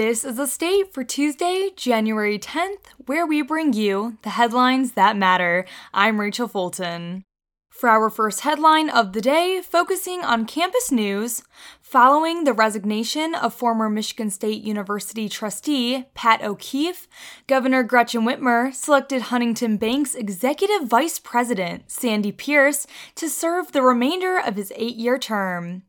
This is The State for Tuesday, January 10th, where we bring you the headlines that matter. I'm Rachel Fulton. For our first headline of the day, focusing on campus news, following the resignation of former Michigan State University trustee Pat O'Keefe, Governor Gretchen Whitmer selected Huntington Bank's Executive Vice President, Sandy Pierce, to serve the remainder of his 8-year term.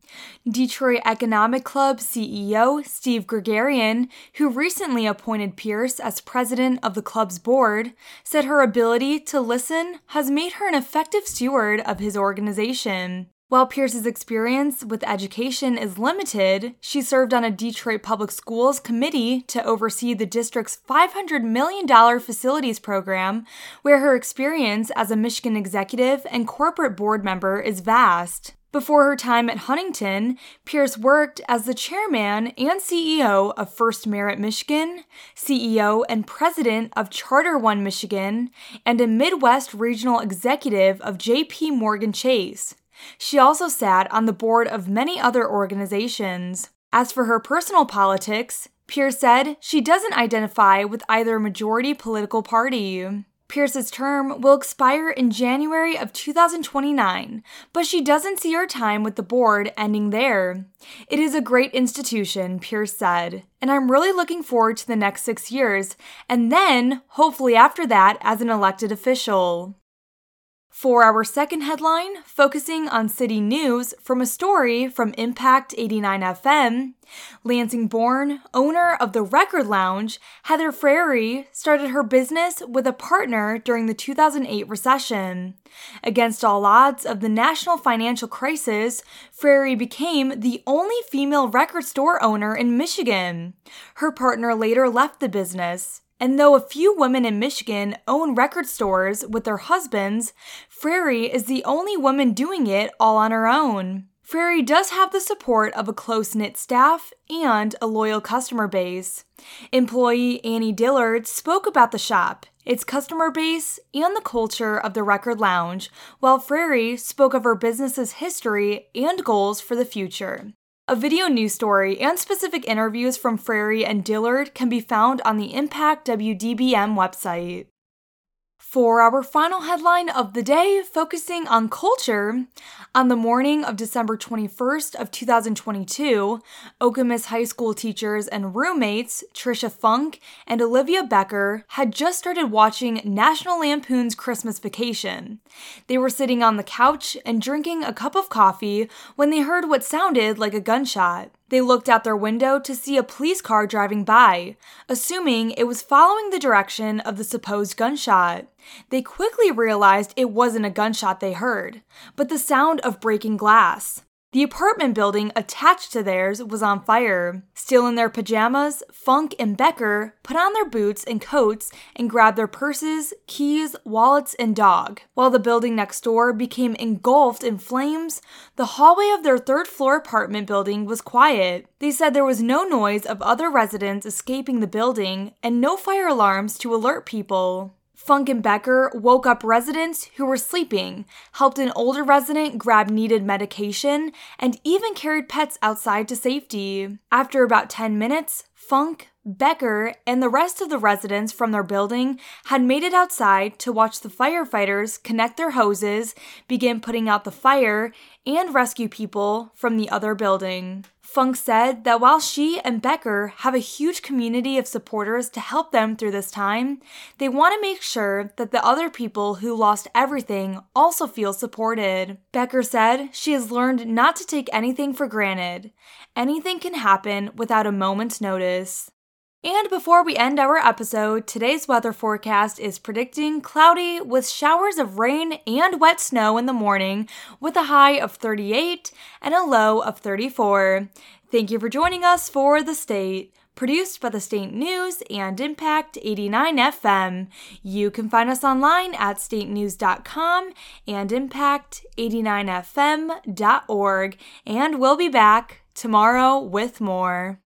Detroit Economic Club CEO Steve Gregarian, who recently appointed Pierce as president of the club's board, said her ability to listen has made her an effective steward of his organization. While Pierce's experience with education is limited, she served on a Detroit Public Schools committee to oversee the district's $500 million facilities program, where her experience as a Michigan executive and corporate board member is vast. Before her time at Huntington, Pierce worked as the chairman and CEO of FirstMerit Michigan, CEO and president of Charter One Michigan, and a Midwest regional executive of J.P. Morgan Chase. She also sat on the board of many other organizations. As for her personal politics, Pierce said she doesn't identify with either majority political party. Pierce's term will expire in January of 2029, but she doesn't see her time with the board ending there. It is a great institution, Pierce said, and I'm really looking forward to the next 6 years, and then, hopefully after that, as an elected official. For our second headline, focusing on city news from a story from Impact 89FM, Lansing-born, owner of the Record Lounge, Heather Frary started her business with a partner during the 2008 recession. Against all odds of the national financial crisis, Frary became the only female record store owner in Michigan. Her partner later left the business. And though a few women in Michigan own record stores with their husbands, Frary is the only woman doing it all on her own. Frary does have the support of a close-knit staff and a loyal customer base. Employee Annie Dillard spoke about the shop, its customer base, and the culture of the Record Lounge, while Frary spoke of her business's history and goals for the future. A video news story and specific interviews from Frary and Dillard can be found on the Impact WDBM website. For our final headline of the day, focusing on culture, on the morning of December 21st of 2022, Okemos High School teachers and roommates Trisha Funk and Olivia Becker had just started watching National Lampoon's Christmas Vacation. They were sitting on the couch and drinking a cup of coffee when they heard what sounded like a gunshot. They looked out their window to see a police car driving by, assuming it was following the direction of the supposed gunshot. They quickly realized it wasn't a gunshot they heard, but the sound of breaking glass. The apartment building attached to theirs was on fire. Still in their pajamas, Funk and Becker put on their boots and coats and grabbed their purses, keys, wallets, and dog. While the building next door became engulfed in flames, the hallway of their third-floor apartment building was quiet. They said there was no noise of other residents escaping the building and no fire alarms to alert people. Funk and Becker woke up residents who were sleeping, helped an older resident grab needed medication, and even carried pets outside to safety. After about 10 minutes, Funk, Becker, and the rest of the residents from their building had made it outside to watch the firefighters connect their hoses, begin putting out the fire, and rescue people from the other building. Funk said that while she and Becker have a huge community of supporters to help them through this time, they want to make sure that the other people who lost everything also feel supported. Becker said she has learned not to take anything for granted. Anything can happen without a moment's notice. And before we end our episode, today's weather forecast is predicting cloudy with showers of rain and wet snow in the morning with a high of 38 and a low of 34. Thank you for joining us for The State, produced by the State News and Impact 89 FM. You can find us online at statenews.com and impact89fm.org. And we'll be back tomorrow with more.